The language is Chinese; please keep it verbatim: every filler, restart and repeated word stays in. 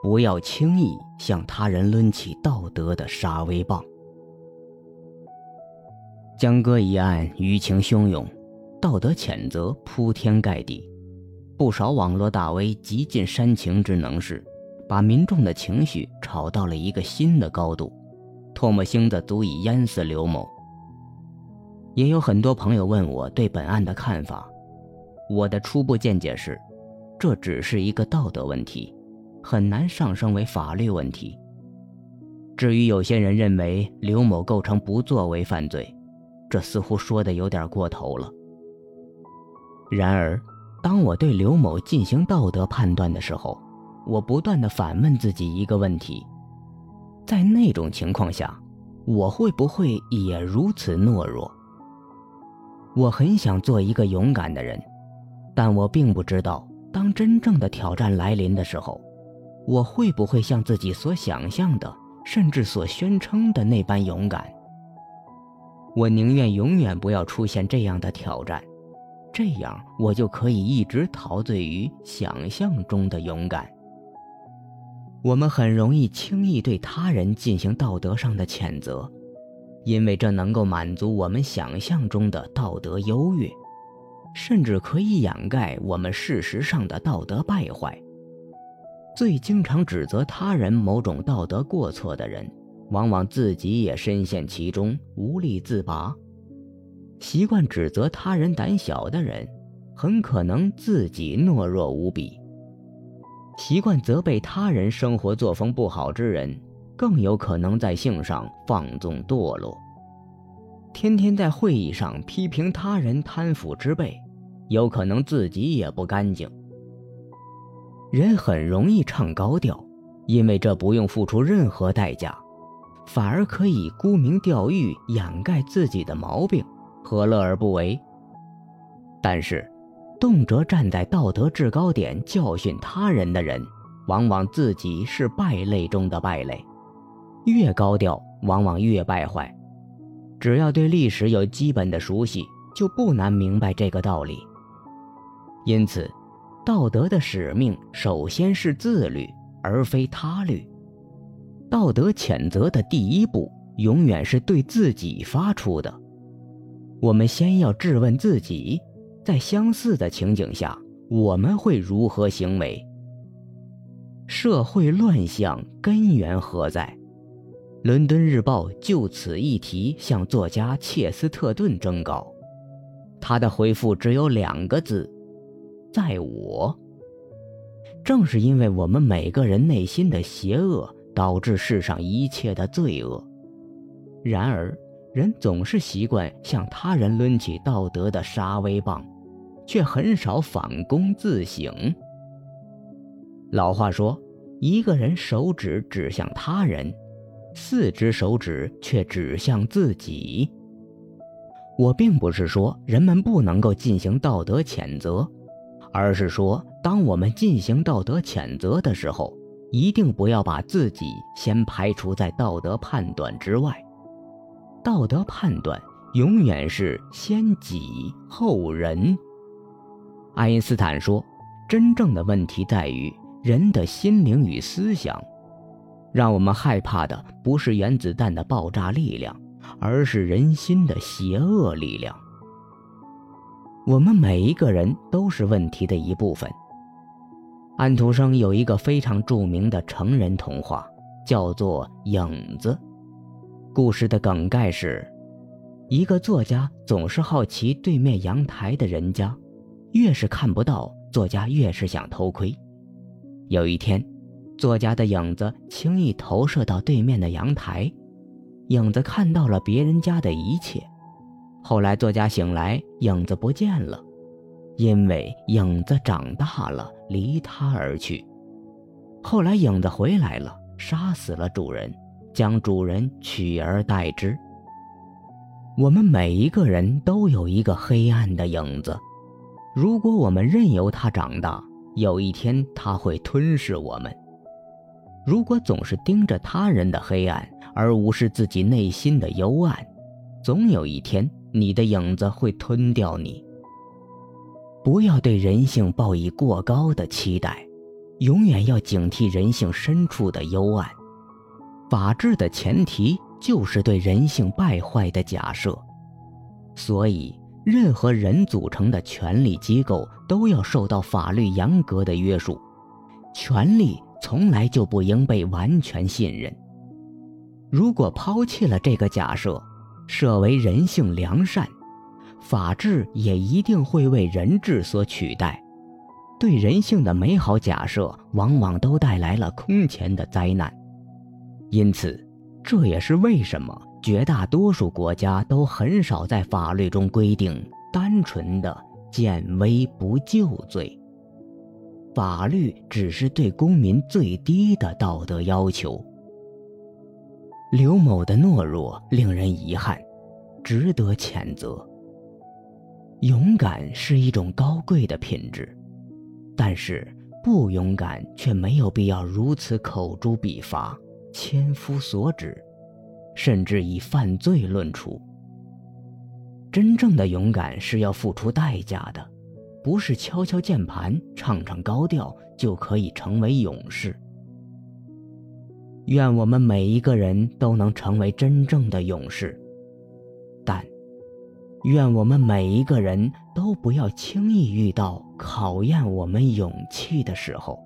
不要轻易向他人抡起道德的杀威棒。江歌一案舆情汹涌，道德谴责铺天盖地，不少网络大 V 极尽煽情之能事，把民众的情绪炒到了一个新的高度，唾沫星子足以淹死刘某。也有很多朋友问我对本案的看法，我的初步见解是，这只是一个道德问题，很难上升为法律问题。至于有些人认为刘某构成不作为犯罪，这似乎说的有点过头了。然而，当我对刘某进行道德判断的时候，我不断地反问自己一个问题：在那种情况下，我会不会也如此懦弱？我很想做一个勇敢的人，但我并不知道，当真正的挑战来临的时候，我会不会像自己所想象的，甚至所宣称的那般勇敢？我宁愿永远不要出现这样的挑战，这样我就可以一直陶醉于想象中的勇敢。我们很容易轻易对他人进行道德上的谴责，因为这能够满足我们想象中的道德优越，甚至可以掩盖我们事实上的道德败坏。最经常指责他人某种道德过错的人，往往自己也深陷其中，无力自拔。习惯指责他人胆小的人，很可能自己懦弱无比。习惯责备他人生活作风不好之人，更有可能在性上放纵堕落。天天在会议上批评他人贪腐之辈，有可能自己也不干净。人很容易唱高调，因为这不用付出任何代价，反而可以沽名钓誉，掩盖自己的毛病，何乐而不为？但是动辄站在道德制高点教训他人的人，往往自己是败类中的败类，越高调往往越败坏。只要对历史有基本的熟悉，就不难明白这个道理。因此，道德的使命首先是自律，而非他律。道德谴责的第一步，永远是对自己发出的。我们先要质问自己，在相似的情景下，我们会如何行为？社会乱象根源何在？伦敦日报就此议题向作家切斯特顿征稿，他的回复只有两个字：在我。正是因为我们每个人内心的邪恶，导致世上一切的罪恶。然而，人总是习惯向他人抡起道德的杀威棒，却很少反躬自省。老话说，一个人手指指向他人，四只手指却指向自己。我并不是说人们不能够进行道德谴责，而是说，当我们进行道德谴责的时候，一定不要把自己先排除在道德判断之外。道德判断永远是先己后人。爱因斯坦说，真正的问题在于人的心灵与思想。让我们害怕的不是原子弹的爆炸力量，而是人心的邪恶力量。我们每一个人都是问题的一部分。安徒生有一个非常著名的成人童话，叫做《影子》。故事的梗概是，一个作家总是好奇对面阳台的人家，越是看不到，作家越是想偷窥。有一天，作家的影子轻易投射到对面的阳台，影子看到了别人家的一切。后来作家醒来，影子不见了，因为影子长大了，离他而去。后来影子回来了，杀死了主人，将主人取而代之。我们每一个人都有一个黑暗的影子，如果我们任由它长大，有一天它会吞噬我们。如果总是盯着他人的黑暗，而无视自己内心的幽暗，总有一天你的影子会吞掉你。不要对人性抱以过高的期待，永远要警惕人性深处的幽暗。法治的前提就是对人性败坏的假设，所以任何人组成的权力机构都要受到法律严格的约束，权力从来就不应被完全信任。如果抛弃了这个假设，设为人性良善，法治也一定会为人治所取代。对人性的美好假设往往都带来了空前的灾难，因此这也是为什么绝大多数国家都很少在法律中规定单纯的见微不救罪。法律只是对公民最低的道德要求。刘某的懦弱令人遗憾，值得谴责。勇敢是一种高贵的品质，但是不勇敢却没有必要如此口诛笔伐，千夫所指，甚至以犯罪论处。真正的勇敢是要付出代价的，不是敲敲键盘唱唱高调就可以成为勇士。愿我们每一个人都能成为真正的勇士，但愿我们每一个人都不要轻易遇到考验我们勇气的时候。